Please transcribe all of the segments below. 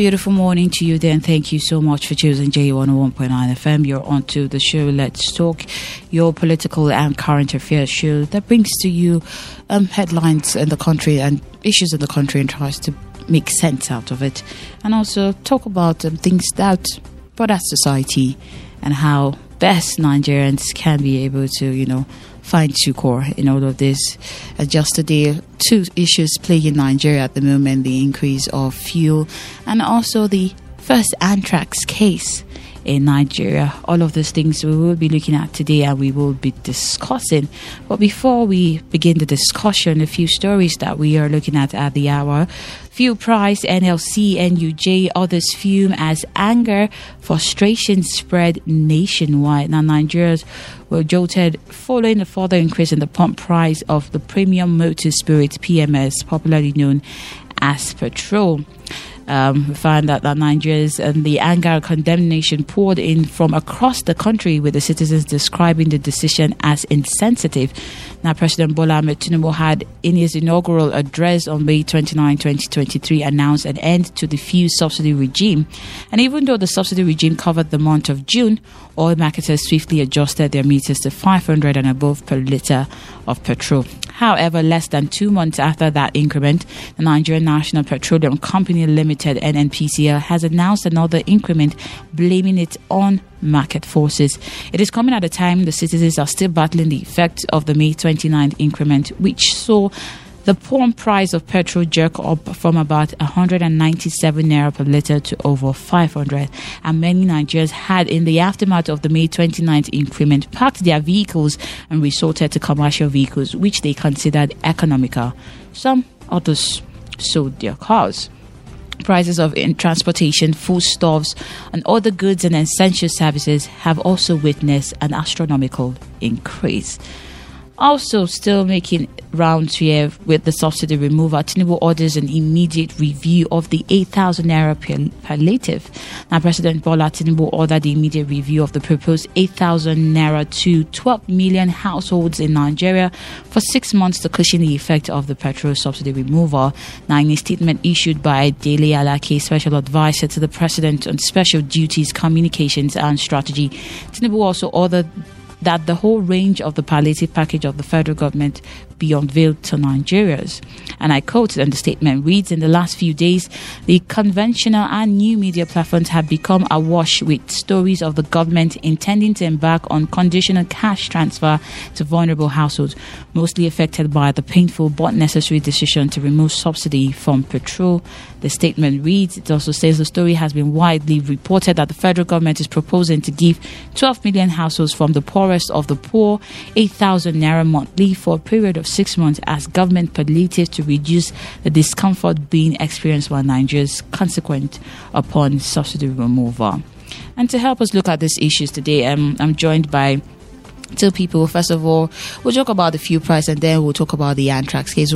beautiful morning to you then. Thank you so much for choosing J101.9 FM. You're on to the show Let's Talk, your political and current affairs show that brings to you headlines in the country and issues in the country and tries to make sense out of it, and also talk about things that brought us society and how best Nigerians can be able to, find succor in all of this. Just today, two issues plaguing in Nigeria at the moment, the increase of fuel and also the first anthrax case in Nigeria. All of those things we will be looking at today and we will be discussing. But before we begin the discussion, a few stories that we are looking at the hour. Fuel price, NLC, NUJ, others fume as anger, frustration spread nationwide. Now, Nigerians were jolted following the further increase in the pump price of the premium motor spirit, PMS, popularly known as petrol. We found that Nigerians and the anger and condemnation poured in from across the country, with the citizens describing the decision as insensitive. Now, President Bola Ahmed Tinubu had, in his inaugural address on May 29, 2023, announced an end to the fuel subsidy regime. And even though the subsidy regime covered the month of June, oil marketers swiftly adjusted their meters to 500 and above per litre of petrol. However, less than 2 months after that increment, the Nigerian National Petroleum Company Limited, NNPCL, has announced another increment, blaming it on market forces. It is coming at a time the citizens are still battling the effect of the May 29th increment, which saw the pump price of petrol jerk up from about 197 naira per litre to over 500, and many Nigerians had, in the aftermath of the May 29th increment, parked their vehicles and resorted to commercial vehicles, which they considered economical. Some others sold their cars. Prices of transportation, foodstuffs, and other goods and essential services have also witnessed an astronomical increase. Also, still making rounds here with the subsidy removal, Tinubu orders an immediate review of the 8,000 naira palliative. Now, President Bola Tinubu ordered the immediate review of the proposed 8,000 naira to 12 million households in Nigeria for 6 months to cushion the effect of the petrol subsidy removal. Now, in a statement issued by Dele Alake, special advisor to the president on special duties, communications, and strategy, Tinubu also ordered that the whole range of the palliative package of the federal government be unveiled to Nigerians. And I quote, and the statement reads, in the last few days, the conventional and new media platforms have become awash with stories of the government intending to embark on conditional cash transfer to vulnerable households, mostly affected by the painful but necessary decision to remove subsidy from petrol. The statement reads, it also says the story has been widely reported that the federal government is proposing to give 12 million households from the poorest of the poor 8,000 naira monthly for a period of 6 months as government palliative to reduce the discomfort being experienced by Nigerians consequent upon subsidy removal. And to help us look at these issues today, I'm joined by two people. First of all, we'll talk about the fuel price, and then we'll talk about the anthrax case.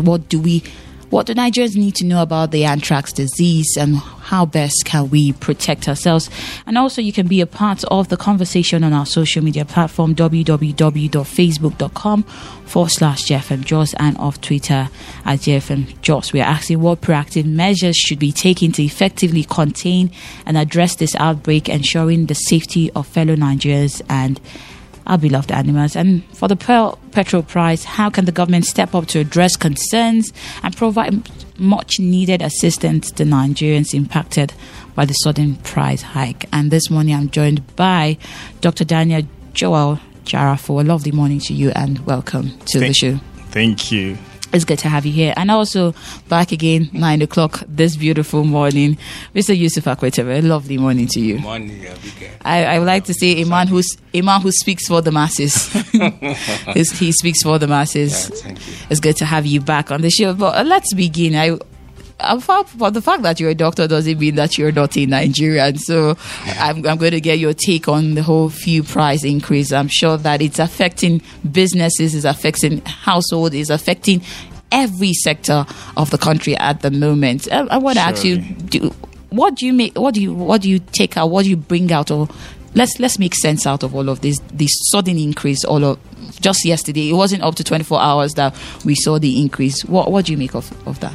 What do Nigerians need to know about the anthrax disease, and how best can we protect ourselves? And also, you can be a part of the conversation on our social media platform, facebook.com/JFM Josh, and off Twitter at JFM Josh. We are asking what proactive measures should be taken to effectively contain and address this outbreak, ensuring the safety of fellow Nigerians and our beloved animals. And for the petrol price, how can the government step up to address concerns and provide much needed assistance to Nigerians impacted by the sudden price hike? And this morning I'm joined by Dr. Daniel Joel Jarafu. A lovely morning to you and welcome to the show. Thank you. It's good to have you here. And also back again, 9 o'clock this beautiful morning, Mr. Yusuf Akwetuemen. Lovely morning to you. Good morning, Abigail. I would like to say a man who speaks for the masses. He speaks for the masses. Yeah, thank you. It's good to have you back on the show. But let's begin. For the fact that you're a doctor doesn't mean that you're not a Nigerian. So I'm going to get your take on the whole fuel price increase. I'm sure that it's affecting businesses, it's affecting households, it's affecting every sector of the country at the moment. I want to ask you, what do you bring out, or let's make sense out of all of this. The sudden increase, just yesterday, it wasn't up to 24 hours that we saw the increase. What do you make of that?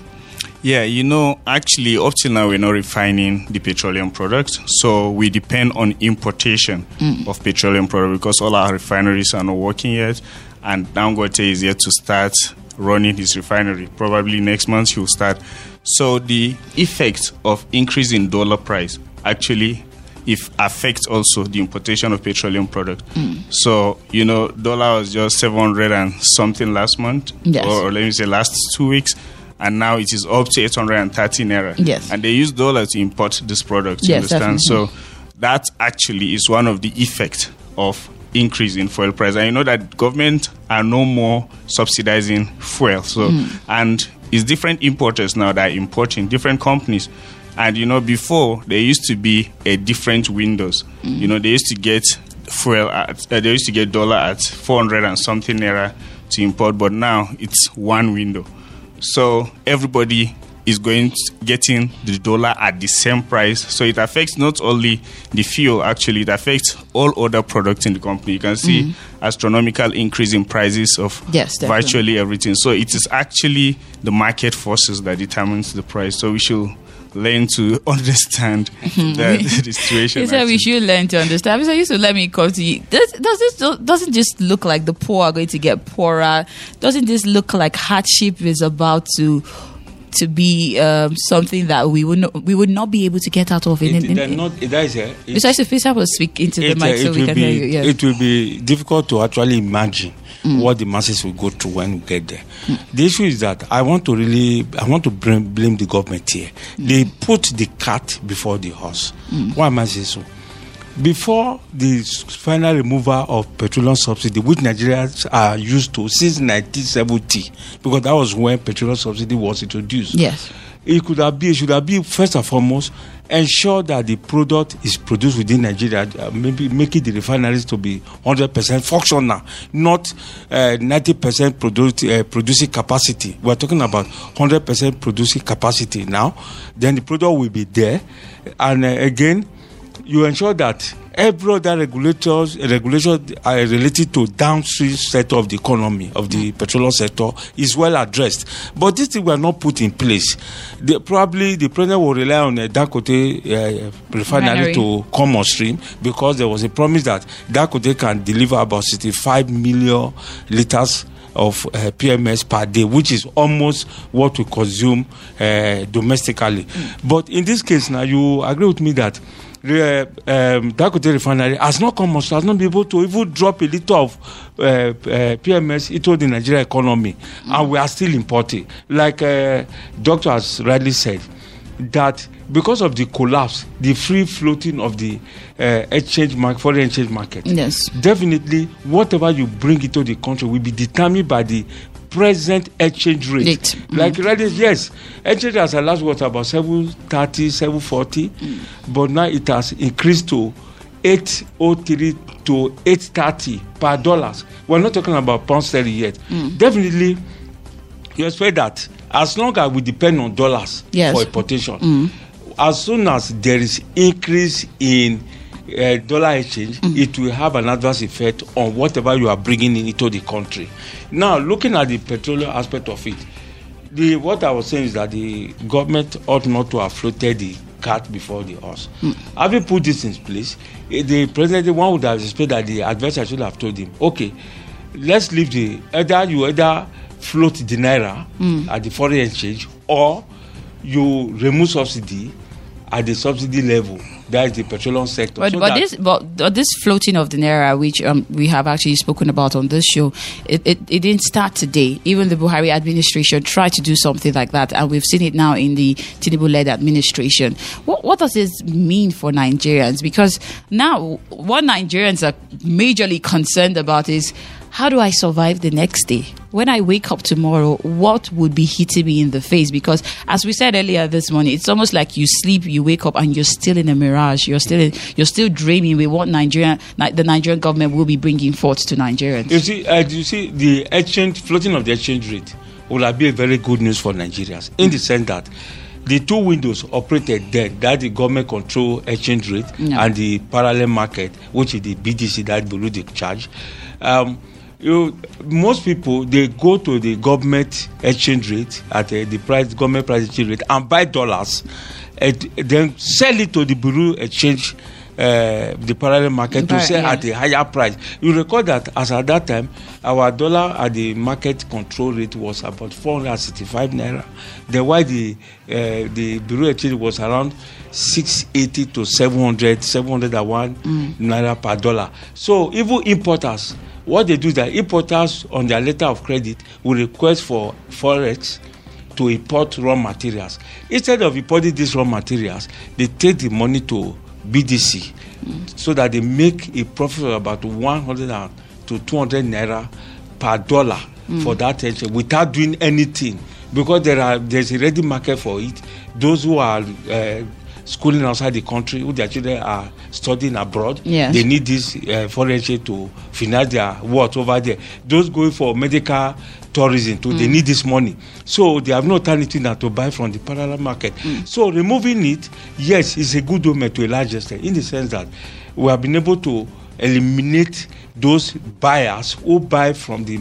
Yeah, actually, up till now, we're not refining the petroleum products. So we depend on importation of petroleum products because all our refineries are not working yet. And Dangote is yet to start running his refinery. Probably next month he'll start. So the effect of increase in dollar price actually affects also the importation of petroleum products. So, dollar was just 700 and something last month, yes, or let me say last 2 weeks. And now it is up to 830 naira. Yes. And they use dollar to import this product, you understand? Definitely. So that actually is one of the effects of increase in fuel price. And you know that government are no more subsidizing fuel. So and it's different importers now that are importing, different companies. And, before, there used to be a different windows. They used to get fuel at, they used to get dollar at 400 and something naira to import. But now it's one window. So everybody is getting the dollar at the same price. So it affects not only the fuel, actually, it affects all other products in the company. You can see astronomical increase in prices of virtually everything. So it is actually the market forces that determines the price. So we should learn to understand the situation. Yes, we should learn to understand. So let me come to you. Doesn't this look like the poor are going to get poorer? Doesn't this look like hardship is about to be something that we would not be able to get out of? Besides, if I was speaking to the mic so we can hear you. Yes. It will be difficult to actually imagine what the masses will go through when we get there. The issue is that I want to blame the government here. They put the cart before the horse. Why am I saying so? Before the final removal of petroleum subsidy, which Nigerians are used to since 1970, because that was when petroleum subsidy was introduced. Yes, it should have been first and foremost ensure that the product is produced within Nigeria. Maybe making the refineries to be 100% functional, not 90% producing capacity. We're talking about 100% producing capacity now. Then the product will be there, and again, you ensure that every other regulation related to downstream sector of the economy, of the petroleum sector, is well addressed. But these things were not put in place. Probably the president will rely on Dangote refinery to come on stream, because there was a promise that Dangote can deliver about 65 million litres of PMS per day, which is almost what we consume domestically. But in this case now, you agree with me that Dangote refinery has not been able to even drop a little of PMS into the Nigerian economy, and we are still importing. Like Doctor has rightly said, that because of the collapse, the free floating of the foreign exchange market, yes, definitely whatever you bring into the country will be determined by the present exchange rate. Like yes, exchange has last was about 730, 740, but now it has increased to 803 to 830 per dollars. We're not talking about pound sterling yet. Definitely, you expect that as long as we depend on dollars for importation, as soon as there is increase in dollar exchange, it will have an adverse effect on whatever you are bringing into the country. Now, looking at the petroleum aspect of it, what I was saying is that the government ought not to have floated the cart before the horse. Having put this in place, the president, one would have expected that the advisor should have told him, okay, let's leave either float the naira at the foreign exchange, or you remove subsidy at the subsidy level. That is the petroleum sector. But this floating of the naira, which we have actually spoken about on this show, it didn't start today. Even the Buhari administration tried to do something like that, and we've seen it now in the Tinubu-led administration. What does this mean for Nigerians? Because now what Nigerians are majorly concerned about is, how do I survive the next day? When I wake up tomorrow, what would be hitting me in the face? Because as we said earlier this morning, it's almost like you sleep, you wake up, and you're still in a mirage. You're still dreaming with what the Nigerian government will be bringing forth to Nigerians. You see, the exchange floating of the exchange rate will be a very good news for Nigerians, in the sense that the two windows operated then, that the government control exchange rate and the parallel market, which is the BDC that below the charge. Most people, they go to the government exchange rate at the price, government price exchange rate, and buy dollars, and then sell it to the bureau exchange, the parallel market, to sell at a higher price. You recall that as at that time, our dollar at the market control rate was about 465 naira. Then why the bureau exchange was around 680 to 700, 701 naira per dollar. So even importers, what they do is that importers on their letter of credit will request for forex to import raw materials. Instead of importing these raw materials, they take the money to BDC so that they make a profit of about 100 to 200 naira per dollar for that without doing anything, because there's a ready market for it. Those who are schooling outside the country, who their children are studying abroad, they need this foreign exchange to finance their work over there. Those going for medical tourism too, they need this money. So they have no alternative than to buy from the parallel market. So removing it, yes, is a good domain to a large extent, in the sense that we have been able to eliminate those buyers who buy from the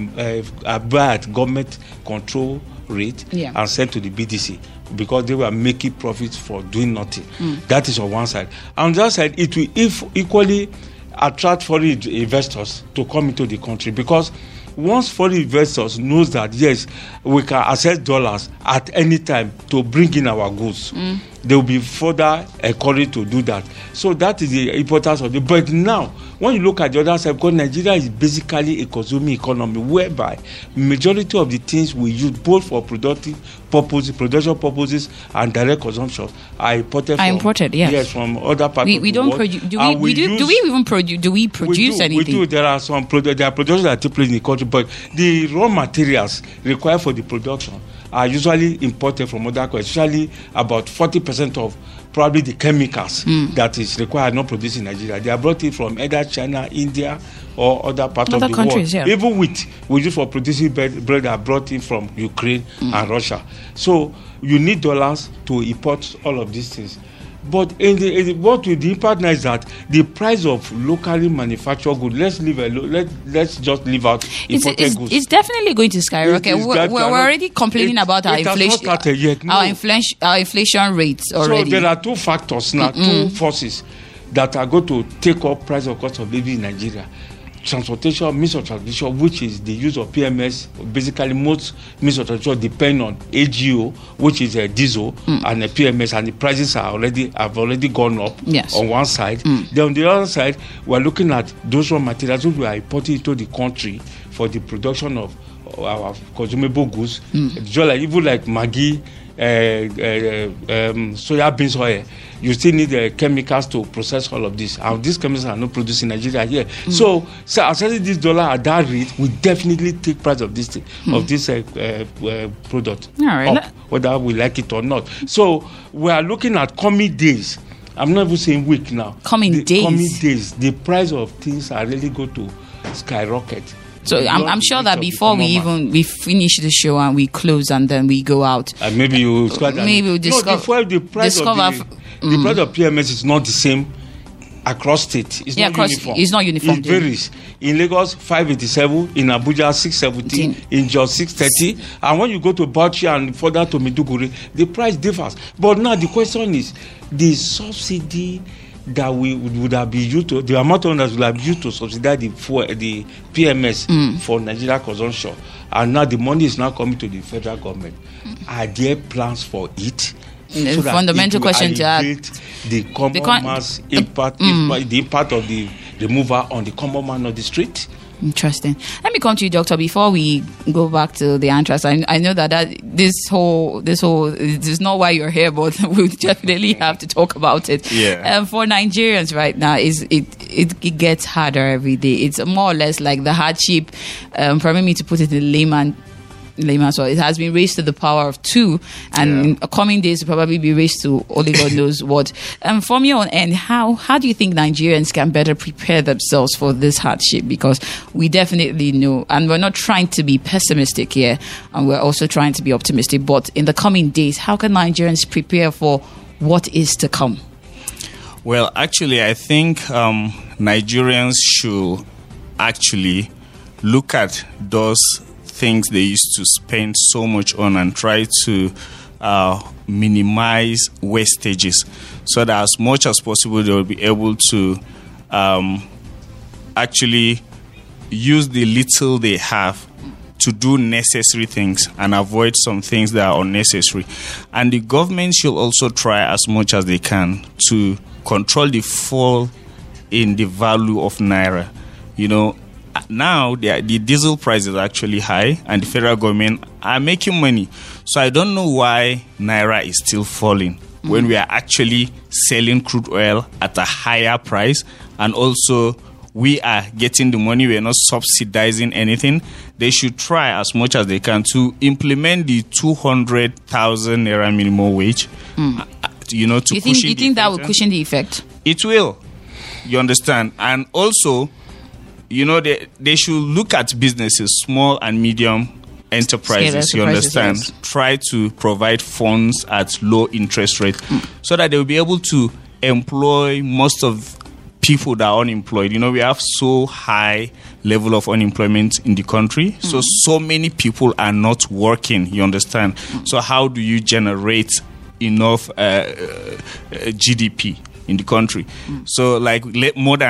buy at government control rate and sell to the BDC, because they were making profits for doing nothing. That is on one side. On the other side, it will equally attract foreign investors to come into the country, because once foreign investors knows that, yes, we can access dollars at any time to bring in our goods, they will be further encouraged to do that. So that is the importance of it. But now, when you look at the other side, because Nigeria is basically a consuming economy, whereby majority of the things we use, both for productive purposes, production purposes, and direct consumption, are imported. Yes, from other parts. We don't produce. Do we even produce anything? We do. There are some productions that take place in the country, but the raw materials required for the production are usually imported from other countries. Usually, about 40% of probably the chemicals that is required not produced in Nigeria, they are brought in from either China, India, or other parts of the countries, world. Even wheat, we use for producing bread, are brought in from Ukraine and Russia. So you need dollars to import all of these things. But what will the impact now is that the price of locally manufactured goods, let's just leave out imported goods. It's definitely going to skyrocket. We're already complaining about our inflation. Our inflation rates already. So there are two factors now, two forces that are going to take up price of cost of living in Nigeria. Transportation, means of transportation, which is the use of PMS. Basically, most means of transportation depend on AGO, which is a diesel, and a PMS, and the prices have already gone up on one side. Then on the other side, we are looking at those raw materials which we are importing into the country for the production of our consumable goods, even like Maggi, soya beans oil. You still need the chemicals to process all of this, and these chemicals are not produced in Nigeria here. So accessing this dollar at that rate will definitely take price of this product up, whether we like it or not. So we are looking at coming days. I'm not even saying week now. Coming days, the price of things are really going to skyrocket. So I'm sure that before we finish the show and we close and then we go out, maybe you we'll discover the price the price of PMS is not the same across state. It's not uniform. It's not uniform. It varies. In Lagos, 587. In Abuja, 617. In Jos, 630. And when you go to Bauchi and further to Maiduguri, the price differs. But now the question is the subsidy that we would have been used to, the amount of that would have been used to subsidize the PMS for Nigeria consumption, and now the money is now coming to the federal government. Are there plans for it? So the fundamental question to ask: the common man's impact, the impact of the removal on the common man on the street. Interesting. Let me come to you, Doctor, before we go back to the anthrax. I know that this whole is not why you're here, but we definitely have to talk about it. For Nigerians right now, it gets harder every day. It's more or less like the hardship, permit me to put it in layman, so it has been raised to the power of 2, and in coming days will probably be raised to only God knows what. And from your own end, how do you think Nigerians can better prepare themselves for this hardship? Because we definitely know, and we're not trying to be pessimistic here, and we're also trying to be optimistic, but in the coming days, how can Nigerians prepare for what is to come? Well, actually, I think Nigerians should actually look at those things they used to spend so much on and try to minimize wastages, so that as much as possible they will be able to actually use the little they have to do necessary things and avoid some things that are unnecessary. And the government should also try as much as they can to control the fall in the value of Naira. You know, now the diesel price is actually high and the federal government are making money. So I don't know why Naira is still falling when we are actually selling crude oil at a higher price, and also we are getting the money. We are not subsidizing anything. They should try as much as they can to implement the 200,000 Naira minimum wage. You know, to cushion. You think that will cushion the effect? It will. You understand? And also, you know, they should look at businesses, small and medium enterprises, you understand? Yes. Try to provide funds at low interest rate so that they'll be able to employ most of people that are unemployed. You know, we have so high level of unemployment in the country. So many people are not working, you understand? So how do you generate enough GDP in the country? So about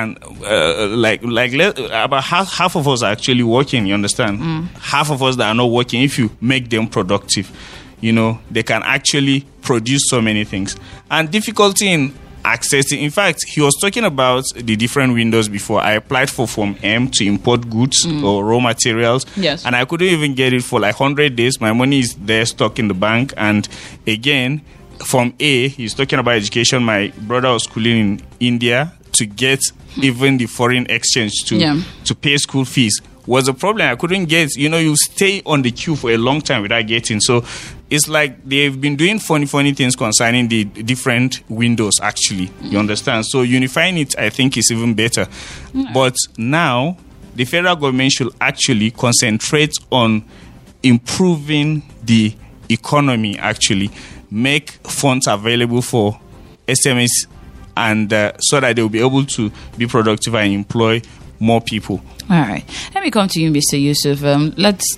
half of us are actually working, you understand? Half of us that are not working, if you make them productive, you know, they can actually produce so many things. And difficulty in accessing, in fact, he was talking about the different windows before. I applied for Form M to import goods or raw materials, and I couldn't even get it for like 100 days. My money is there stuck in the bank. And again, Form A, he's talking about education. My brother was schooling in India to get even the foreign exchange to pay school fees. Was a problem. I couldn't get, you know, you stay on the queue for a long time without getting. So it's like they've been doing funny things concerning the different windows, actually. You understand? So unifying it, I think, is even better. But now, the federal government should actually concentrate on improving the economy, actually. Make funds available for SMEs, and so that they'll be able to be productive and employ more people. All right. Let me come to you, Mr. Yusuf.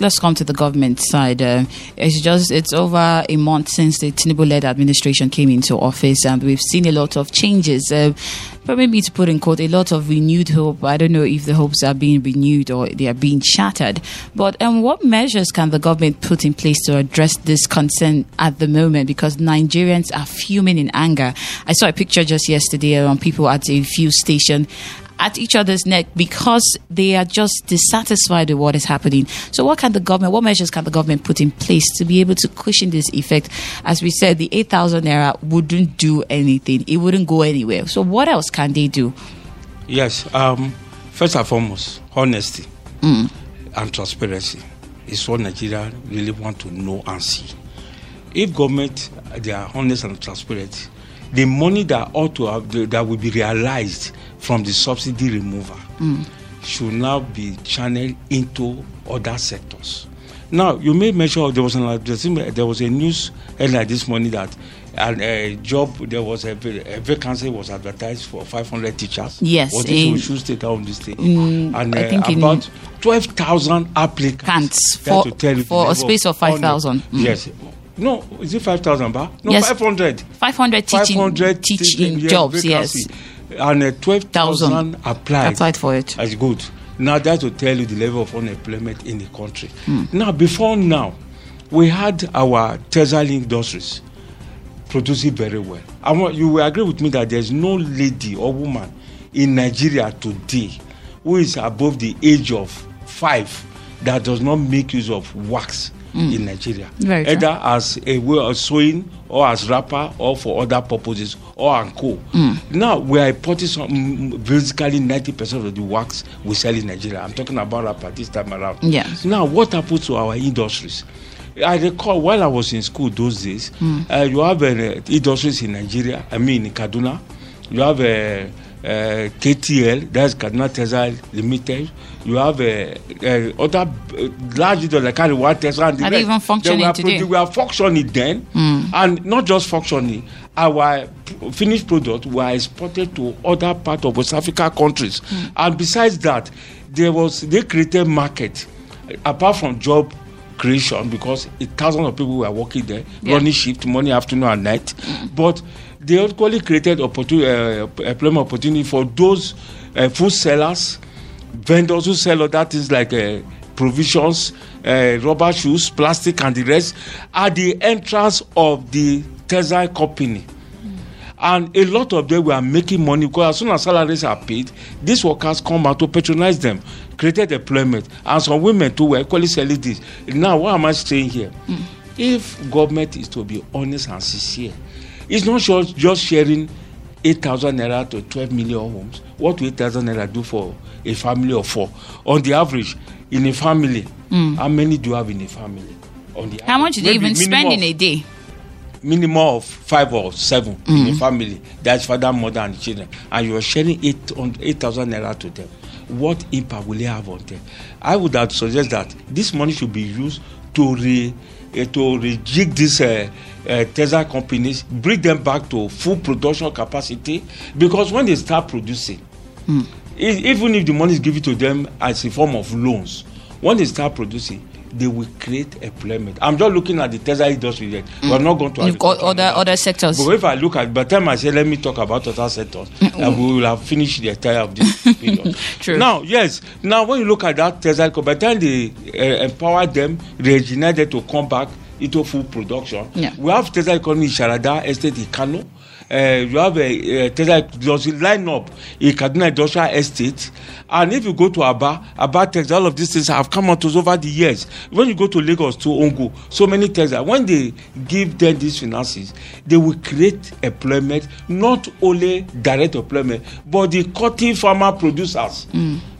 Let's come to the government side. It's over a month since the Tinubu-led administration came into office, and we've seen a lot of changes. But maybe to put in quote, a lot of renewed hope. I don't know if the hopes are being renewed or they are being shattered. But what measures can the government put in place to address this concern at the moment? Because Nigerians are fuming in anger. I saw a picture just yesterday around people at a fuel station at each other's neck because they are just dissatisfied with what is happening. So what measures can the government put in place to be able to cushion this effect? As we said, the 8,000 Naira wouldn't do anything. It wouldn't go anywhere. So what else can they do? Yes. First and foremost, honesty and transparency is what Nigeria really want to know and see. If government, they are honest and transparent, the money that that will be realized from the subsidy remover should now be channeled into other sectors. Now, you may mention there was a news headline this morning that a vacancy was advertised for 500 teachers. Yes. What is we should take down this thing? And about 12,000 applicants for a space of 5,000. Yes. No, is it 5,000 bar? No, yes. 500. 500 teaching jobs, vacancy. Yes. And 12,000 applied for it. That's good. Now, that will tell you the level of unemployment in the country. Now, before now, we had our tertiary industries producing very well. You will agree with me that there's no lady or woman in Nigeria today who is above the age of 5 that does not make use of wax. In Nigeria, either as a way of sewing or as wrapper or for other purposes or uncle. Now we are importing basically 90% of the wax we sell in Nigeria. I'm talking about wrapper this time around. Yes. Now what happens to our industries? I recall while I was in school those days, you have industries in Nigeria. I mean in Kaduna, you have KTL, that's Kaduna Textile Limited. You have other large industries like Tesla. Are they even functioning today? We are functioning then. And not just functionally, our finished product were exported to other parts of West Africa countries. Mm. And besides that, they created market, apart from job creation, because thousands of people were working there, running shift, morning, afternoon, and night. Mm. But they equally created employment opportunity for those food sellers, vendors who sell other things like provisions, rubber shoes, plastic, and the rest at the entrance of the textile company. Mm. And a lot of them were making money because as soon as salaries are paid, these workers come out to patronize them, created employment, and some women too were equally selling this. Now, why am I staying here? Mm. If government is to be honest and sincere, it's not just sharing 8,000 naira to 12 million homes. What will 8,000 naira do for a family of four? On the average, in a family, how many do you have in a family? On the how average, much do you even spend in a day? Minimum of 5 or 7 in a family. That's father, mother, and children. And you are sharing 8,000 naira to them. What impact will it have on them? I would have suggest that this money should be used to rejig these textile companies, bring them back to full production capacity, because when they start producing, even if the money is given to them as a form of loans, when they start producing, they will create employment. I'm just looking at the textile industry yet. We're not going to. You've got other sectors. But if I look at, by the time I say, let me talk about other sectors, we will have finished the entire of this period. True. Now, yes. Now, when you look at that textile, by the time they empower them, regenerate them to come back into full production. Yeah. We have textile economy in Sharada Estate in Kano. You have a textile line up in Kaduna Industrial Estate, and if you go to Aba textile, all of these things have come out over the years. When you go to Lagos to Ongo, so many textiles. When they give them these finances, they will create employment, not only direct employment, but the cotton farmer producers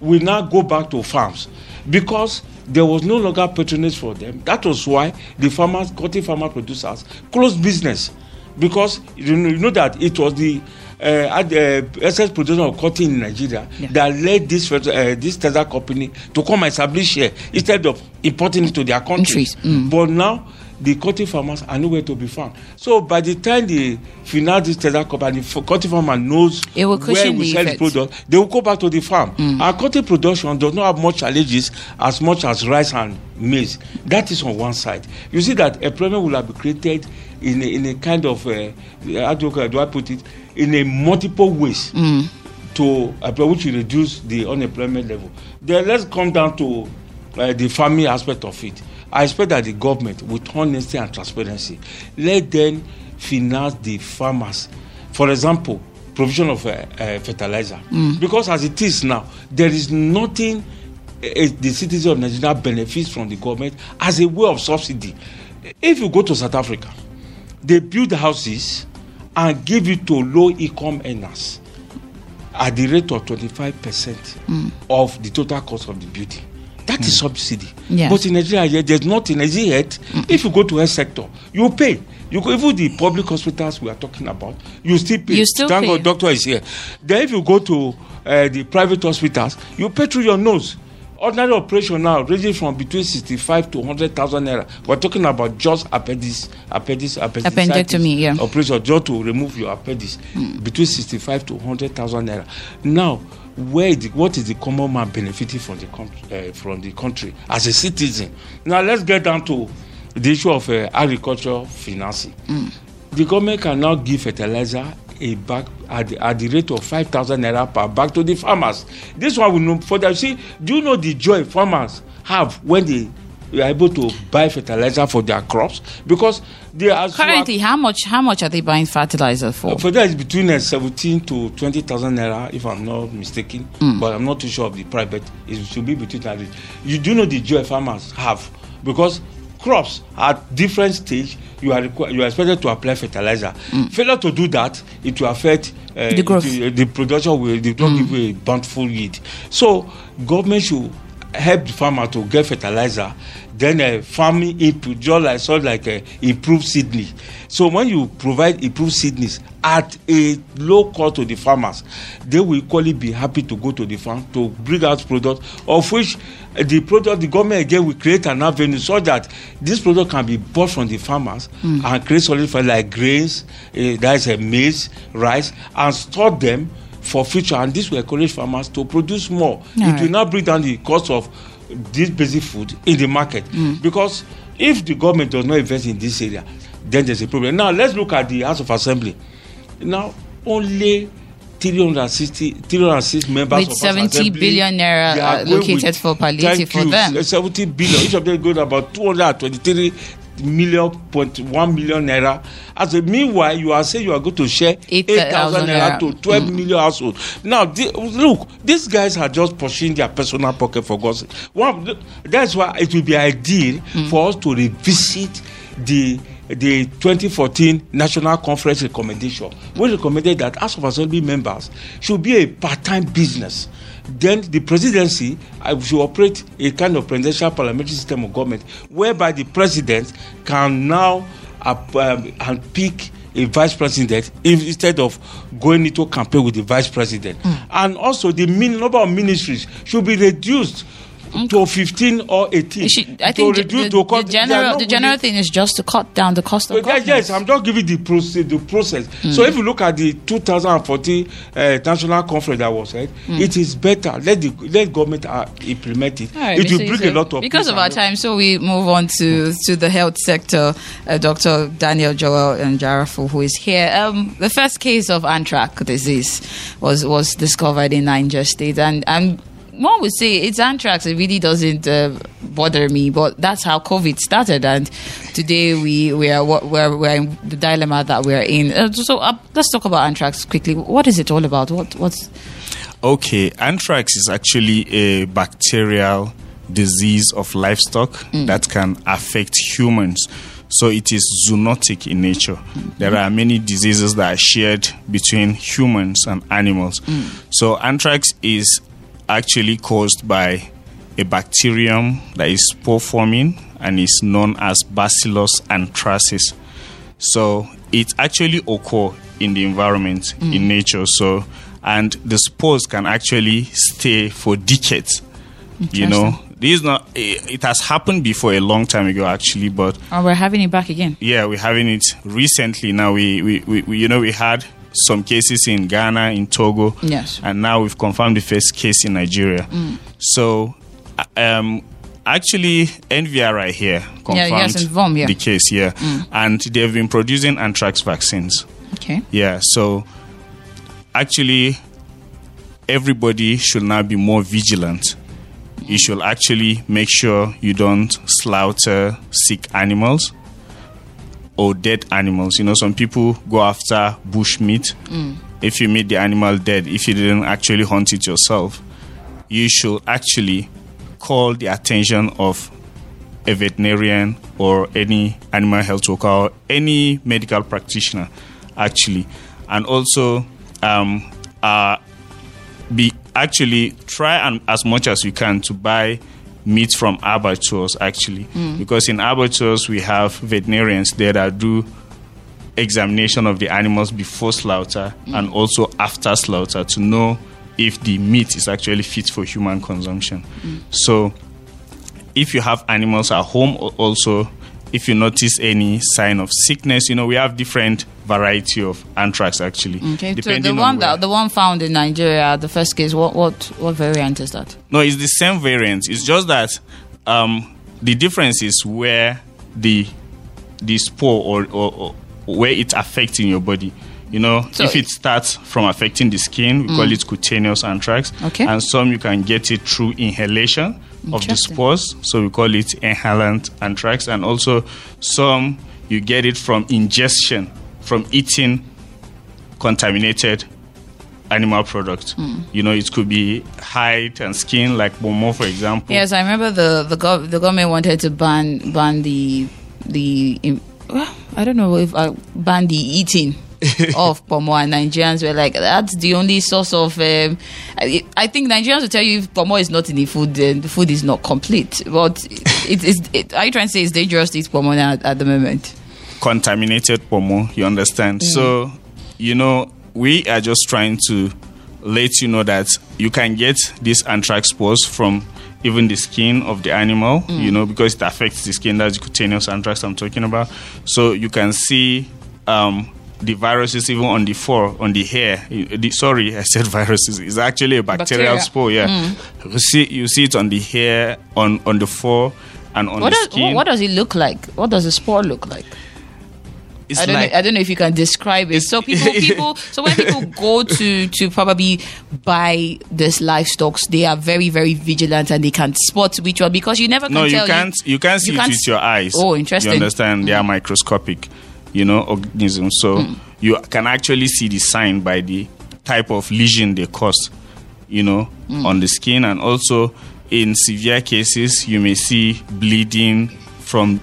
will now go back to farms because there was no longer patronage for them. That was why the farmers, cotton farmer producers, closed business. Because you know that it was the excess production of cotton in Nigeria that led this textile company to come and establish here instead of importing it to their countries. But now the cotton farmers are nowhere to be found. So by the time they finance this textile company, the cotton farmer knows where we sell the product, they will go back to the farm. Our cotton production does not have much challenges as much as rice and maize. That is on one side. You see that employment will have been created in a kind of in a multiple ways to which will reduce the unemployment level. Then let's come down to the farming aspect of it. I expect that the government, with honesty and transparency, let them finance the farmers. For example, provision of fertilizer, because as it is now, there is nothing the citizens of Nigeria benefits from the government as a way of subsidy. If you go to South Africa, they build houses and give it to low-income earners at the rate of 25% of the total cost of the building. That is subsidy. Yes. But in Nigeria, there's not in Nigeria yet. If you go to health sector, you pay. You go, even the public hospitals we are talking about, you still pay. You still Thank pay. God, doctor is here. Then if you go to the private hospitals, you pay through your nose. Ordinary operation now ranges from between 65 to 100,000 naira. We're talking about just appendectomy, operation just to remove your appendix, between 65 to 100,000 naira. Now, what is the common man benefiting from the country as a citizen? Now, let's get down to the issue of agricultural financing. The government can now give fertilizer a bag at the rate of 5,000 naira per bag to the farmers. This one will know further. See, do you know the joy farmers have when they are able to buy fertilizer for their crops? Because they are currently how much are they buying fertilizer for? For that is between 17 to 20,000 naira, if I'm not mistaken. But I'm not too sure of the private. It should be between that. You do know the joy farmers have because crops at different stage, you are expected to apply fertilizer. Failure to do that, it will affect the growth. The production will not give a bountiful yield. So government should help the farmer to get fertilizer, then farming input, just like sort of like improved seedling. So when you provide improved seedlings at a low cost to the farmers, they will equally be happy to go to the farm to bring out products, of which the product, the government again will create an avenue so that this product can be bought from the farmers and create solid food like grains, that is maize, rice, and store them for future, and this will encourage farmers to produce more. It will not bring down the cost of this basic food in the market, because if the government does not invest in this area, then there's a problem. Now let's look at the House of Assembly. Now only 306 members with 70 billion naira allocated for palliative for them. 70 billion, each of them goes about 223.1 million naira. As a meanwhile, you are saying you are going to share 8,000 naira to 12 million households. Now, look, these guys are just pushing their personal pocket for God's sake. Well, that's why it will be ideal for us to revisit the 2014 National Conference recommendation. We recommended that House of Assembly members should be a part-time business. Then the presidency should operate a kind of presidential parliamentary system of government whereby the president can now pick a vice president instead of going into campaign with the vice president. And also the number of ministries should be reduced to 15 or 18. I think the general thing is just to cut down the cost of government. Yes, I'm just giving the process. So if you look at the 2014 National Conference that was held, it is better. Let government implement it. Right, it will bring a lot of... Because of our time, so we move on to the health sector. Dr. Daniel Joel Jarafu, who is here. The first case of anthrax disease was discovered in Niger State, and one would say it's anthrax. It really doesn't bother me, but that's how COVID started, and today we are in the dilemma that we are in. So let's talk about anthrax quickly. What is it all about? What's okay? Anthrax is actually a bacterial disease of livestock that can affect humans. So it is zoonotic in nature. There are many diseases that are shared between humans and animals. So anthrax is actually caused by a bacterium that is spore-forming and is known as Bacillus anthracis. So it actually occurs in the environment, in nature. So, and the spores can actually stay for decades. You know, this is not. It has happened before a long time ago, actually, but we're having it back again. Yeah, we're having it recently. Now we had some cases in Ghana, in Togo, and now we've confirmed the first case in Nigeria. So, actually, NVRI here confirmed the case here, and they've been producing anthrax vaccines. Okay. Yeah, so actually, everybody should now be more vigilant. You should actually make sure you don't slaughter sick animals or dead animals. You know, some people go after bush meat. If you meet the animal dead, if you didn't actually hunt it yourself, you should actually call the attention of a veterinarian or any animal health worker or any medical practitioner, actually. And also, try and as much as you can to buy meat from abattoirs, actually, because in abattoirs we have veterinarians there that do examination of the animals before slaughter and also after slaughter to know if the meat is actually fit for human consumption. So if you have animals at home, also if you notice any sign of sickness, you know, we have different variety of anthrax, actually. Okay, depending so the one found in Nigeria, the first case, what variant is that? No, it's the same variant. It's just that the difference is where the spore or where it affects in your body. You know, so if it starts from affecting the skin, we call it cutaneous anthrax. Okay. And some you can get it through inhalation of the spores, so we call it inhalant anthrax. And also some you get it from ingestion, from eating contaminated animal product. You know, it could be hide and skin, like bomo, for example. Yes, I remember the government wanted to ban the eating of Pomo, and Nigerians were like, that's the only source of... I think Nigerians will tell you if Pomo is not in the food, then the food is not complete. But are you trying to say it's dangerous to eat Pomo at the moment? Contaminated Pomo, you understand? So, you know, we are just trying to let you know that you can get these anthrax spores from even the skin of the animal, you know, because it affects the skin. That's the cutaneous anthrax I'm talking about. So you can see the viruses even on the fur, on the hair. Sorry, I said viruses. It's actually a bacterial spore, yeah. You see it on the hair, on the fur, and on the skin. What does it look like? What does the spore look like? I don't know if you can describe it. So people, when people go to probably buy this livestock, they are very, very vigilant and they can spot which one, because you never can tell. You can't see it with your eyes. Oh, interesting. You understand? They are microscopic, you know, organisms. So you can actually see the sign by the type of lesion they cause, you know, on the skin. And also in severe cases, you may see bleeding from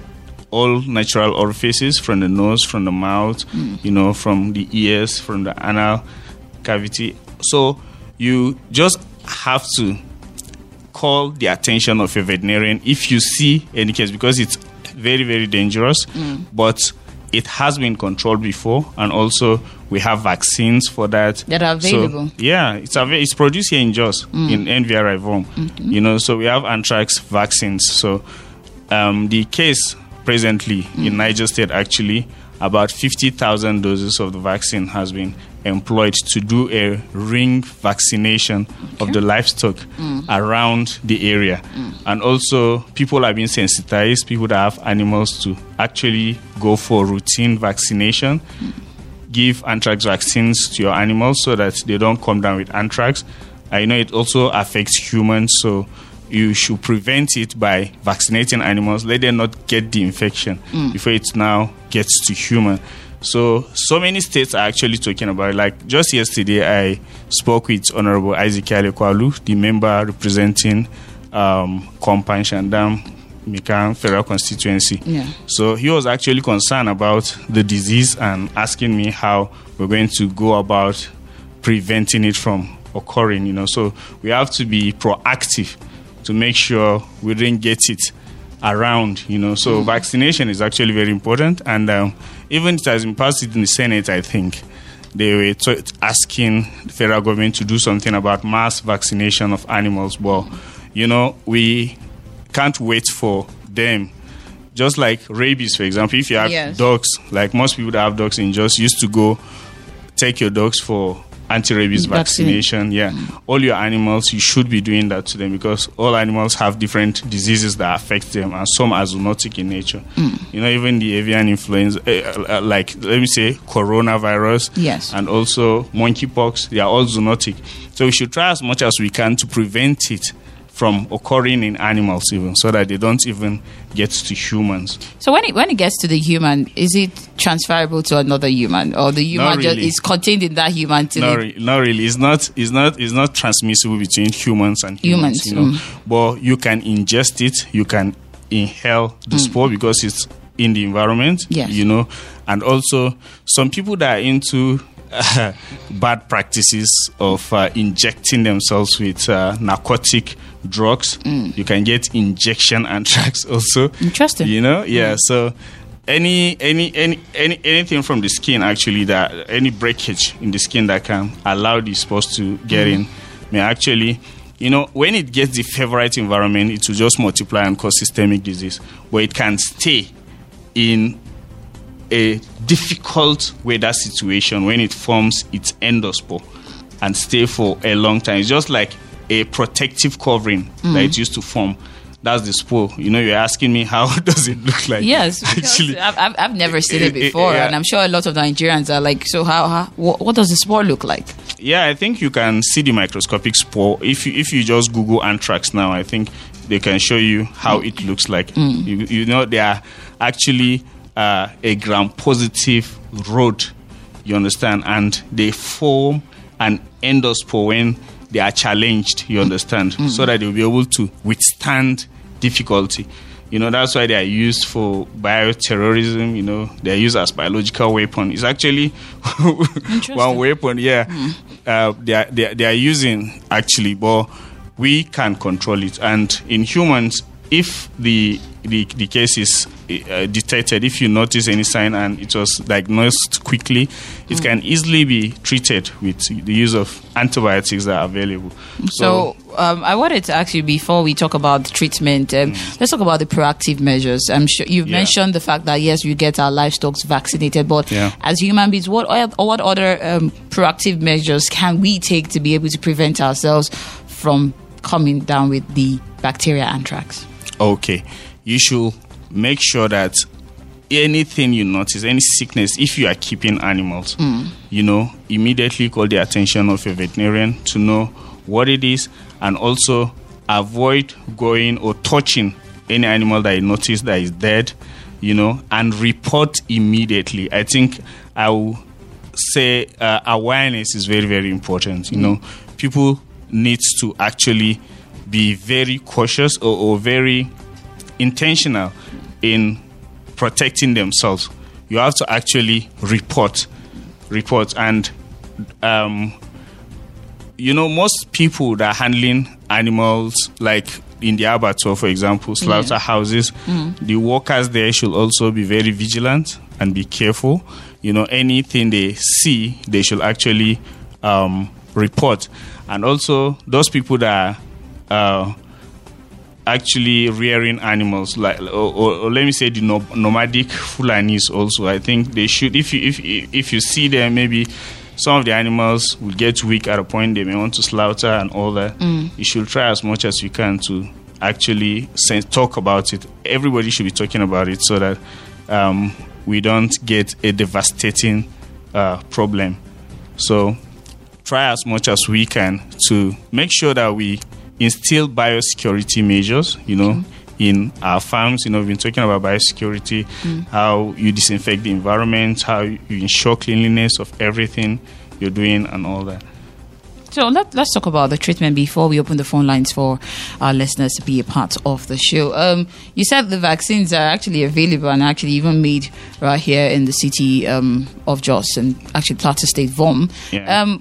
all natural orifices, from the nose, from the mouth, you know, from the ears, from the anal cavity. So you just have to call the attention of a veterinarian if you see any case, because it's very, very dangerous, but it has been controlled before, and also we have vaccines for that are available. So, yeah, it's produced here in Jos, in NVRI Vom, you know, so we have anthrax vaccines. So the case presently in Niger State, actually, about 50,000 doses of the vaccine has been employed to do a ring vaccination of the livestock around the area. And also, people have been sensitized, people that have animals, to actually go for routine vaccination. Give anthrax vaccines to your animals so that they don't come down with anthrax. I know it also affects humans, so you should prevent it by vaccinating animals. Let them not get the infection before it now gets to human. So many states are actually talking about it. Like just yesterday, I spoke with Honorable Isaac Kale Kwalu, the member representing Kompanshandam, Mikang federal constituency. Yeah. So he was actually concerned about the disease and asking me how we're going to go about preventing it from occurring. You know, so we have to be proactive to make sure we didn't get it around, you know. So vaccination is actually very important. And even it has been passed in the Senate, I think. They were asking the federal government to do something about mass vaccination of animals. Well, you know, we can't wait for them. Just like rabies, for example. If you have dogs, like most people that have dogs in Jos used to go take your dogs for anti-rabies vaccination, all your animals, you should be doing that to them, because all animals have different diseases that affect them, and some are zoonotic in nature. You know, even the avian influenza, coronavirus, and also monkeypox, they are all zoonotic. So we should try as much as we can to prevent it from occurring in animals, even, so that they don't even get to humans. So when it gets to the human, is it transferable to another human, or the human really just is contained in that human? Not really. It's not transmissible between humans and humans. You know, but you can ingest it, you can inhale the spore because it's in the environment. Yes. You know, and also some people that are into bad practices of injecting themselves with narcotic drugs. You can get injection anthrax also. Interesting. You know, yeah. So anything from the skin, actually, that any breakage in the skin that can allow the spores to get in, may actually, you know, when it gets the favorite environment, it will just multiply and cause systemic disease. But it can stay in a difficult weather situation when it forms its endospore and stay for a long time. It's just like a protective covering that it used to form. That's the spore. You know, you're asking me how does it look like? Yes, actually, I've never seen it before, and I'm sure a lot of Nigerians are like, so what does the spore look like? Yeah, I think you can see the microscopic spore. If you just Google anthrax now, I think they can show you how it looks like. You know, they are actually a gram-positive road, you understand, and they form an endospore when they are challenged, you understand, so that they'll be able to withstand difficulty. You know, that's why they are used for bioterrorism. You know, they are used as biological weapon. It's actually one weapon. Yeah, they are using actually, but we can control it. And in humans, if the case is detected, if you notice any sign and it was diagnosed quickly, it can easily be treated with the use of antibiotics that are available. So I wanted to ask you, before we talk about the treatment, let's talk about the proactive measures. I'm sure you've mentioned the fact that, yes, we get our livestock vaccinated, but as human beings, what other proactive measures can we take to be able to prevent ourselves from coming down with the bacteria anthrax? Okay, you should make sure that anything you notice, any sickness, if you are keeping animals, you know, immediately call the attention of a veterinarian to know what it is, and also avoid going or touching any animal that you notice that is dead, you know, and report immediately. I think I will say awareness is very, very important. You know, people needs to actually be very cautious or very intentional in protecting themselves. You have to actually report. And, you know, most people that are handling animals, like in the abattoir, for example, slaughterhouses, the workers there should also be very vigilant and be careful. You know, anything they see, they should actually report. And also, those people that are actually rearing animals, like or let me say the nomadic Fulanis also, I think they should, if you see them, maybe some of the animals will get weak at a point, they may want to slaughter and all that. You should try as much as you can to actually talk about it. Everybody should be talking about it so that we don't get a devastating problem. So try as much as we can to make sure that we instill biosecurity measures, you know, in our farms. You know, we've been talking about biosecurity, how you disinfect the environment, how you ensure cleanliness of everything you're doing and all that. So let's talk about the treatment before we open the phone lines for our listeners to be a part of the show. You said the vaccines are actually available and actually even made right here in the city of Jos, and actually Plateau State, Vom. Yeah.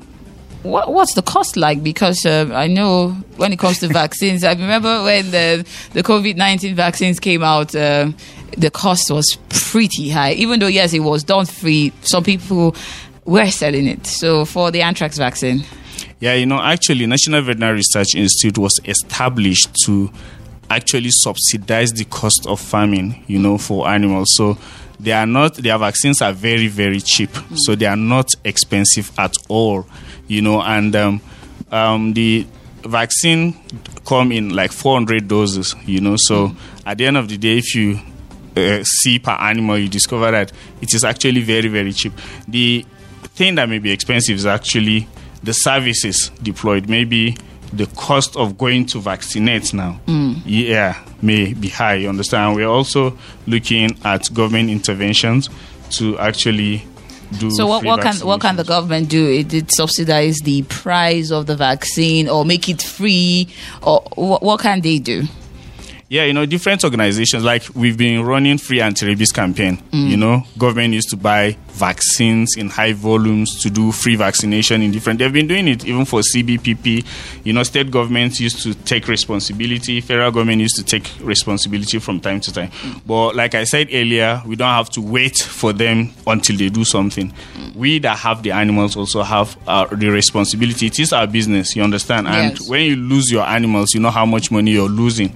What's the cost like? Because I know when it comes to vaccines, I remember when the COVID-19 vaccines came out, the cost was pretty high. Even though, yes, it was done free, some people were selling it. So for the anthrax vaccine. Yeah, you know, actually, National Veterinary Research Institute was established to actually subsidize the cost of farming, you know, for animals. So their vaccines are very, very cheap. So they are not expensive at all. You know, and the vaccine come in like 400 doses, you know. So at the end of the day, if you see per animal, you discover that it is actually very, very cheap. The thing that may be expensive is actually the services deployed. Maybe the cost of going to vaccinate now, may be high, you understand? We're also looking at government interventions to actually... So what can the government do? It did subsidize the price of the vaccine or make it free, or what can they do? Yeah, you know, different organizations, like we've been running free anti-rabies campaign. You know, government used to buy vaccines in high volumes to do free vaccination in different. They've been doing it even for CBPP. You know, state governments used to take responsibility. Federal government used to take responsibility from time to time. But like I said earlier, we don't have to wait for them until they do something. We that have the animals also have the responsibility. It is our business, you understand? And when you lose your animals, you know how much money you're losing.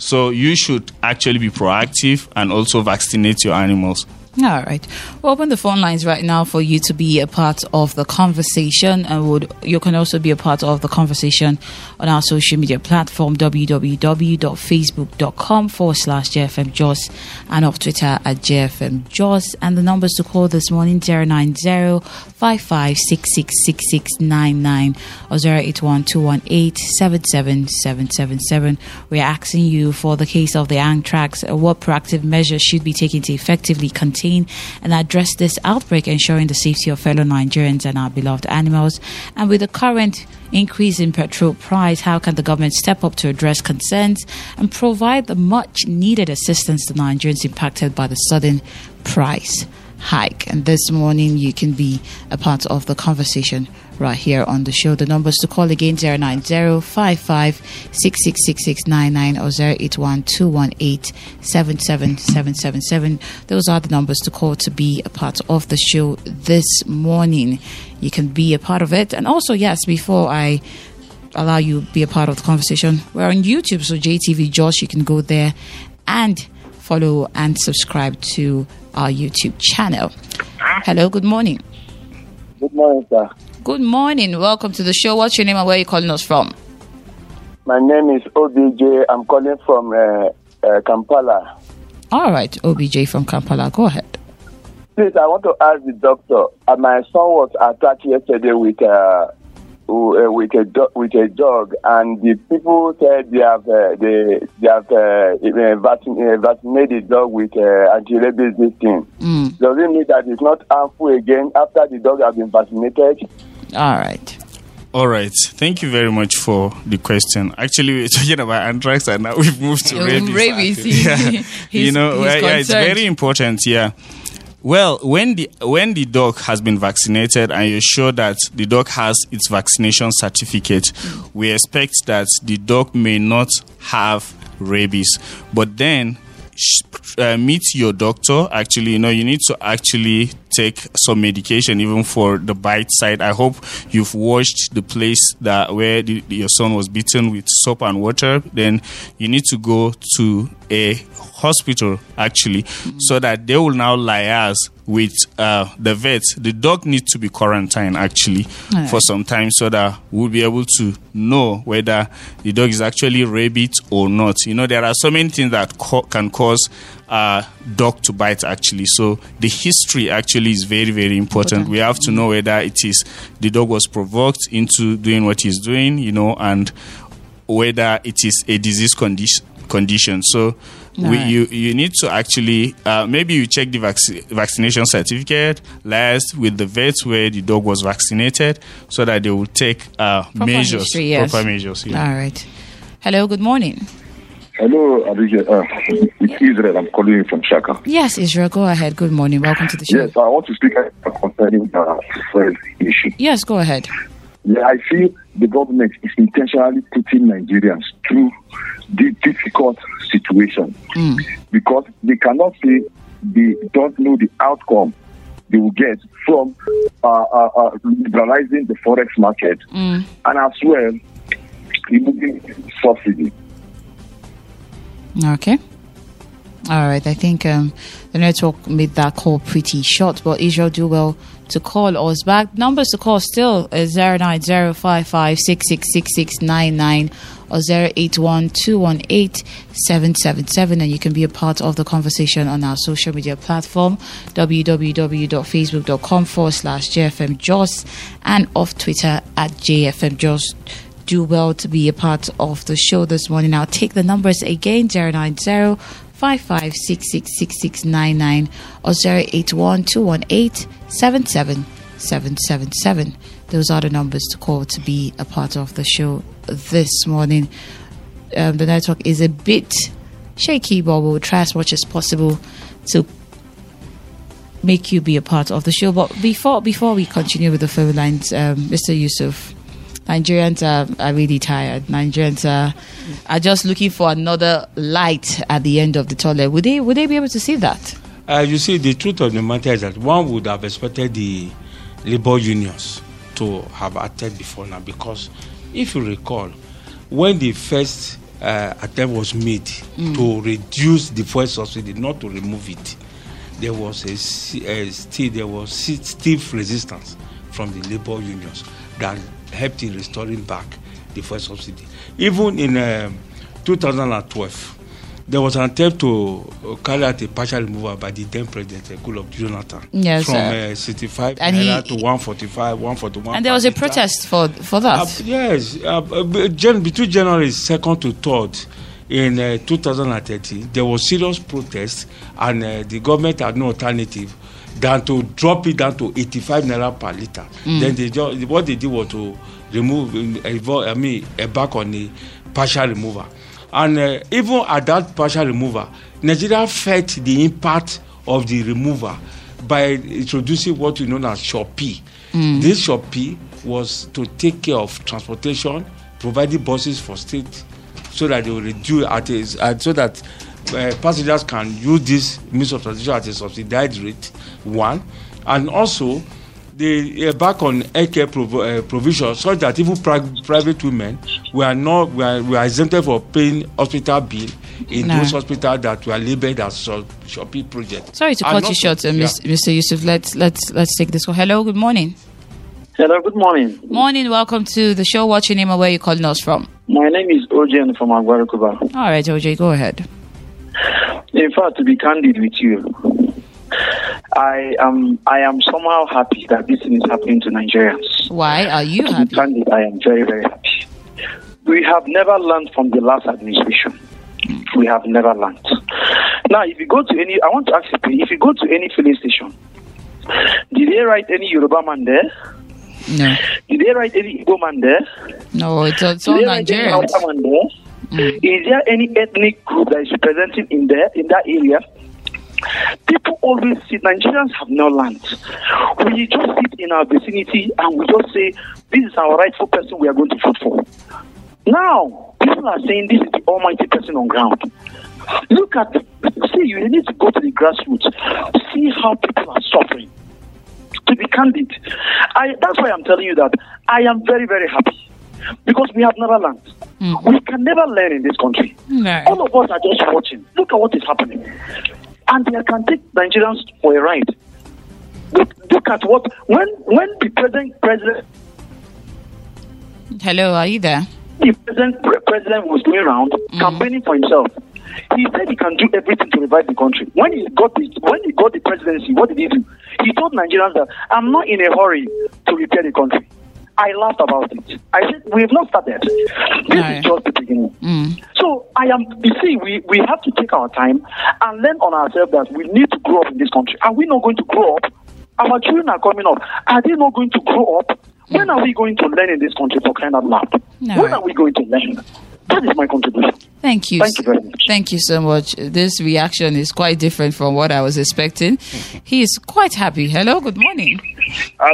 So you should actually be proactive and also vaccinate your animals. All right. We'll open the phone lines right now for you to be a part of the conversation. And you can also be a part of the conversation on our social media platform, www.facebook.com/JFM Jos, and off Twitter at JFM Jos. And the numbers to call this morning, 090-55666699 or 081-218-77777. We're asking you for the case of the anthrax, what proactive measures should be taken to effectively contain COVID-19 and address this outbreak, ensuring the safety of fellow Nigerians and our beloved animals. And with the current increase in petrol price, how can the government step up to address concerns and provide the much-needed assistance to Nigerians impacted by the sudden price hike? And this morning you can be a part of the conversation right here on the show. The numbers to call again: 09055 666699 or 08121877777. Those are the numbers to call to be a part of the show this morning. You can be a part of it. And also, yes, before I allow you to be a part of the conversation, we're on YouTube, so JTV Josh, you can go there and follow and subscribe to our YouTube channel. Hello, good morning. Good morning, sir. Good morning. Welcome to the show. What's your name and where are you calling us from? My name is OBJ. I'm calling from Kampala. All right, OBJ from Kampala. Go ahead. Please, I want to ask the doctor. My son was attacked yesterday with a dog, and the people said they have vaccinated the dog with anti-rabies vaccine. Does it mean that it's not harmful again after the dog has been vaccinated? All right. Thank you very much for the question. Actually, we're talking about anthrax, and now we've moved to rabies. Yeah. It's very important. Yeah. Well, when the dog has been vaccinated and you're sure that the dog has its vaccination certificate, we expect that the dog may not have rabies. But then meet your doctor. Actually, you need to actually take some medication even for the bite side. I hope you've watched the place where your son was beaten with soap and water. Then you need to go to a hospital, actually, so that they will now liaise with the vets. The dog needs to be quarantined, actually, for some time, so that we'll be able to know whether the dog is actually rabid or not. There are so many things that can cause dog to bite, actually. So the history actually is very, very important. We have to know whether it is the dog was provoked into doing what he's doing, and whether it is a disease condition. So you need to actually maybe you check the vaccination certificate last with the vets where the dog was vaccinated, so that they will take proper measures. Yeah. All right. Hello. Good morning. Hello, Abigail. It's Israel. I'm calling you from Shaka. Yes, Israel. Go ahead. Good morning. Welcome to the show. Yes, I want to speak concerning the first issue. Yes, go ahead. Yeah, I feel the government is intentionally putting Nigerians through this difficult situation because they cannot say they don't know the outcome they will get from liberalizing the forex market and as well removing subsidy. Okay. All right. I think the network made that call pretty short, but Israel, do well to call us back. Numbers to call still is 09055 666699 or 081218777, and you can be a part of the conversation on our social media platform, www.facebook.com/JFMJoss, and off Twitter @JFMJoss. Do well to be a part of the show this morning. I'll take the numbers again: 09055 666699 or 08121877777. Those are the numbers to call to be a part of the show this morning. The network is a bit shaky, but we'll try as much as possible to make you be a part of the show. But before we continue with the phone lines, Mr. Yusuf, Nigerians are really tired. Nigerians are just looking for another light at the end of the tunnel. Would they be able to see that? You see, the truth of the matter is that one would have expected the labor unions to have acted before now, because if you recall, when the first attempt was made to reduce the fuel subsidy, not to remove it, there was stiff resistance from the labor unions that helped in restoring back the fuel subsidy. Even in 2012, there was an attempt to carry out a partial removal by the then president, Goodluck Jonathan, from 65 to 145, 141. And there was a protest for that. Yes, between January 2nd to 3rd, in 2013, there was serious protests, and the government had no alternative than to drop it down to 85 naira per litre. Mm. Then they just, what they did was to remove, embark on a partial removal. And even at that partial removal, Nigeria felt the impact of the removal by introducing what we know as Shopee. Mm. This Shopee was to take care of transportation, providing buses for state, so that they will reduce so that passengers can use this means of transportation at a subsidized rate. One, and also they embark on healthcare provision, so that even private women were exempted for paying hospital bill in those hospitals that were labeled as Shopee project. Sorry to cut you short, Mr. Yusuf. Let's take this call. Hello, good morning. Hello, good morning. Morning, welcome to the show. What's your name and where you calling us from? My name is Ojen from Aguero, Cuba. All right, OJ, go ahead. In fact, to be candid with you, I am somehow happy that this thing is happening to Nigerians. Why are you happy? To be candid, I am very, very happy. We have never learned from the last administration. We have never learned. Now, I want to ask you, if you go to any filling station, did they write any Yoruba man there? No. Did they write any Igbo man there? No, it's all Nigerians. Mm. Is there any ethnic group that is represented in that area? People always see Nigerians have no land. We just sit in our vicinity and we just say, this is our rightful person we are going to vote for. Now, people are saying this is the almighty person on ground. Look at, see, you need to go to the grassroots, see how people are suffering. To be candid, that's why I'm telling you that I am very, very happy, because we have never learned. Mm. We can never learn in this country. No. All of us are just watching. Look at what is happening. And they can take Nigerians for a ride. Look at what... When the president... Hello, are you there? The president was going around campaigning for himself. He said he can do everything to revive the country. When he got the presidency, what did he do? He told Nigerians that I'm not in a hurry to repair the country. I laughed about it. I said we have not started. This is just the beginning. Mm. So we have to take our time and learn on ourselves that we need to grow up in this country. Are we not going to grow up? Our children are coming up. Are they not going to grow up? When are we going to learn in this country, for crying out loud? When are we going to learn? That is my contribution. Thank you. Thank you very much. Thank you so much. This reaction is quite different from what I was expecting. He is quite happy. Hello, good morning.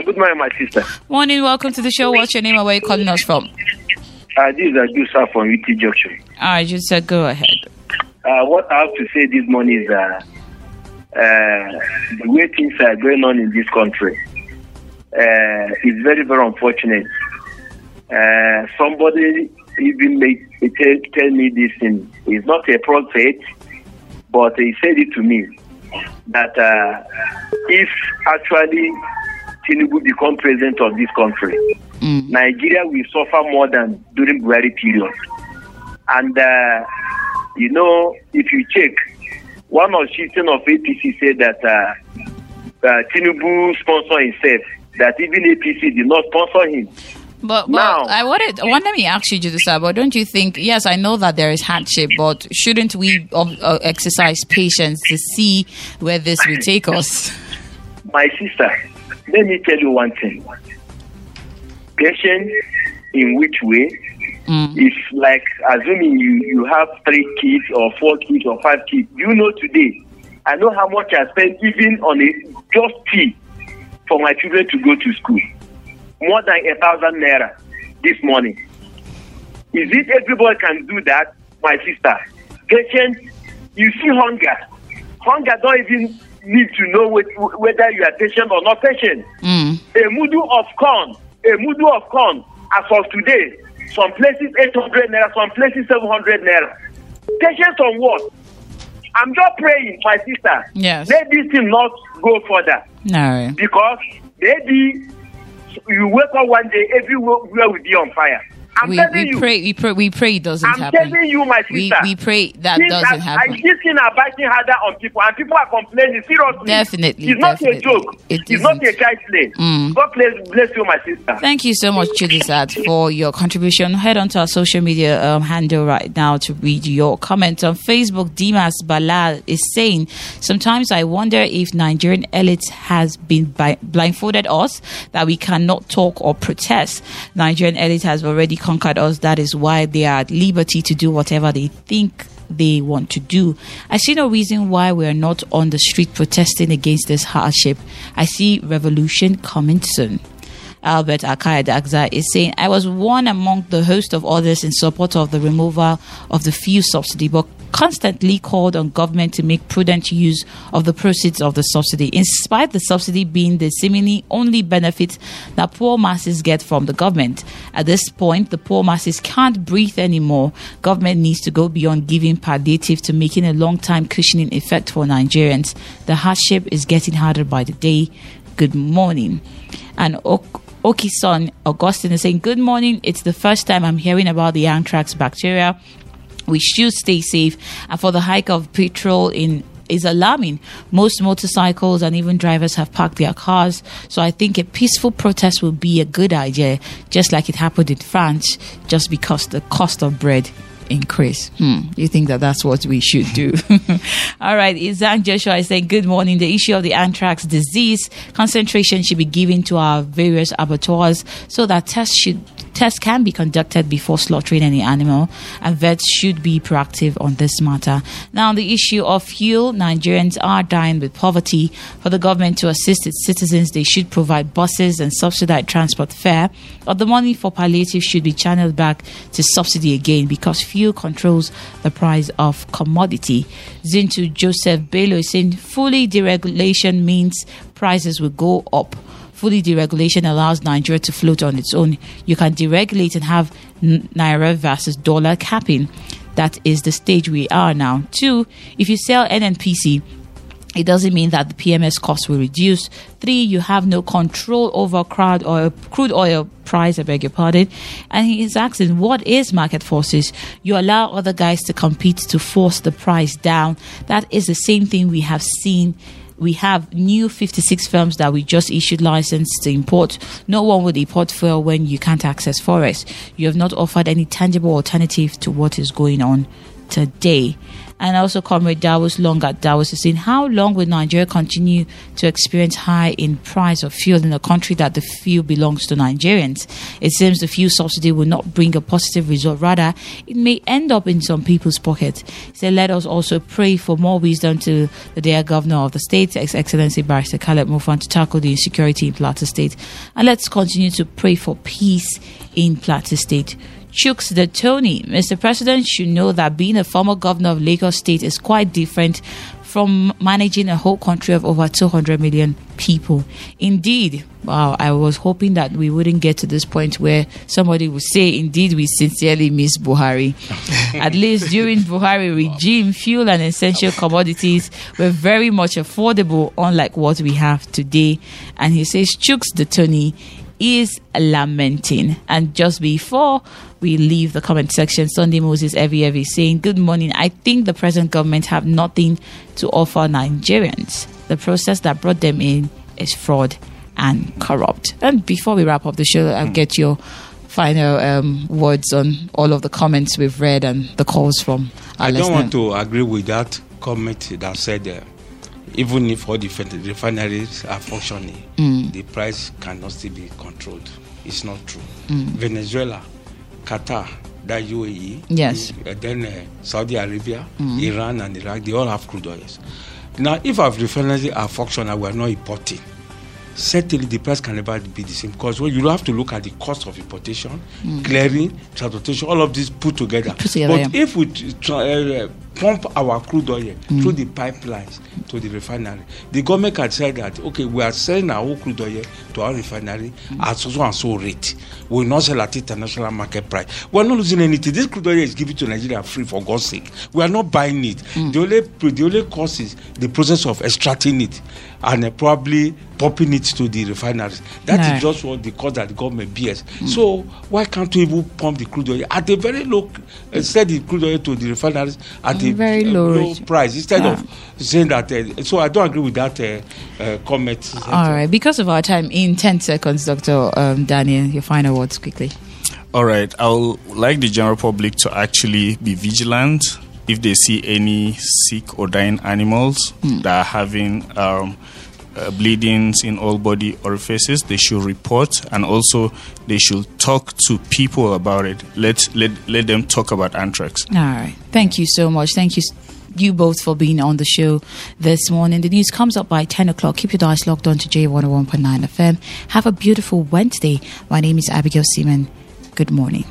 Good morning, my sister. Morning, welcome to the show. What's your name and where are you calling us from? This is Ajusa from UT Junction. Ajusa, go ahead. What I have to say this morning is the way things are going on in this country. It's very, very unfortunate. Somebody even tell me this thing. He's not a prophet, but he said it to me that if actually Tinubu become president of this country, Nigeria will suffer more than during Buhari period. And if you check, one of chieftain of APC said that Tinubu sponsored himself, that even APC did not sponsor him. But now, let me ask you, Judisa, but don't you think, yes, I know that there is hardship, but shouldn't we exercise patience to see where this will take us? My sister, let me tell you one thing. Patience in which way? It's like assuming you have 3 kids or 4 kids or 5 kids. You know today, I know how much I spend even on just tea for my children to go to school. More than 1,000 naira this morning. Is it everybody can do that, my sister? Patience, you see hunger. Hunger don't even need to know whether you are patient or not patient. A mudu of corn, as of today, some places 800 naira, some places 700 naira. Patience on what? I'm just praying, my sister. Yes. Let this thing not go further. No. Because maybe you wake up one day, everywhere will be on fire. We pray it doesn't happen. I'm telling you, my sister. We pray that doesn't happen. These things are biting harder on people, and people are complaining seriously. Definitely, it's not a joke. It's not a child's play. God bless you, my sister. Thank you so much, Chidisat, for your contribution. Head on to our social media handle right now to read your comment on Facebook. Dimas Bala is saying, "Sometimes I wonder if Nigerian elites has been blindfolded us that we cannot talk or protest. Nigerian elite has already conquered us. That is why they are at liberty to do whatever they think they want to do. I see no reason why we are not on the street protesting against this hardship. I see revolution coming soon." Albert Akai Dagza is saying, "I was one among the host of others in support of the removal of the fuel subsidy, but constantly called on government to make prudent use of the proceeds of the subsidy, in spite of the subsidy being the seemingly only benefit that poor masses get from the government. At this point, the poor masses can't breathe anymore. Government needs to go beyond giving palliative to making a long-time cushioning effect for Nigerians. The hardship is getting harder by the day. Good morning." And Okison Augustine is saying, "Good morning. It's the first time I'm hearing about the anthrax bacteria. We should stay safe. And for the hike of petrol is alarming. Most motorcycles and even drivers have parked their cars. So I think a peaceful protest will be a good idea, just like it happened in France, just because the cost of bread increase." You think that's what we should do? All right. Isaac Joshua is saying, "Good morning. The issue of the anthrax disease concentration should be given to our various abattoirs so that tests can be conducted before slaughtering any animal, and vets should be proactive on this matter. Now, the issue of fuel, Nigerians are dying with poverty. For the government to assist its citizens, they should provide buses and subsidized transport fare, or the money for palliative should be channeled back to subsidy again, because fuel controls the price of commodity." Zintu Joseph Bello is saying, "Fully deregulation means prices will go up. Fully deregulation allows Nigeria to float on its own. You can deregulate and have naira versus dollar capping. That is the stage we are now. 2, if you sell NNPC, it doesn't mean that the PMS cost will reduce. 3, you have no control over crude oil price, And he is asking, what is market forces? You allow other guys to compete to force the price down. That is the same thing we have seen. We have new 56 firms that we just issued license to import. No one would import fuel when you can't access forex. You have not offered any tangible alternative to what is going on today." And also Comrade Dawes Long at Dawes is saying, "How long will Nigeria continue to experience high in price of fuel in a country that the fuel belongs to Nigerians? It seems the fuel subsidy will not bring a positive result. Rather, it may end up in some people's pockets." So let us also pray for more wisdom to the dear governor of the state, His Excellency Barrister Caleb Mutfwang, to tackle the insecurity in Plateau State. And let's continue to pray for peace in Plateau State. Chooks the Tony, "Mr. President should know that being a former governor of Lagos State is quite different from managing a whole country of over 200 million people." Indeed. Wow, I was hoping that we wouldn't get to this point where somebody would say, "Indeed, we sincerely miss Buhari." At least during Buhari regime, fuel and essential commodities were very much affordable, unlike what we have today. And he says Chooks the Tony is lamenting. And just before we leave the comment section, Sunday Moses Evie saying, "Good morning. I think the present government have nothing to offer Nigerians. The process that brought them in is fraud and corrupt." And before we wrap up the show, I'll get your final words on all of the comments we've read and the calls from our listeners. I don't want to agree with that comment that said even if all the refineries are functioning, the price cannot still be controlled. It's not true. Venezuela, Qatar, that UAE, yes, then Saudi Arabia, Iran and Iraq, they all have crude oils. Now, if our refineries are functional, we are not importing. Certainly, the price can never be the same, because you have to look at the cost of importation, clearing, transportation, all of this put together. But if we pump our crude oil through the pipelines to the refinery, the government can say that, okay, we are selling our crude oil to our refinery at so and so rate. We will not sell at international market price. We are not losing anything. This crude oil is given to Nigeria free, for God's sake. We are not buying it. The only cost is the process of extracting it, and probably pumping it to the refineries. That is just what the cost that the government bears. So why can't we even pump the crude oil at a very low, sell the crude oil to the refineries at a very low price instead of saying that? So I don't agree with that comment. All right, because of our time, in 10 seconds, Dr. Daniel, your final words quickly. All right, I would like the general public to actually be vigilant if they see any sick or dying animals that are having bleedings in all body orifices. They should report, and also they should talk to people about it. Let them talk about anthrax. All right. Thank you so much. Thank you. You both for being on the show this morning. The news comes up by 10 o'clock. Keep your eyes locked on to J101.9 FM. Have a beautiful Wednesday. My name is Abigail Siman. Good morning.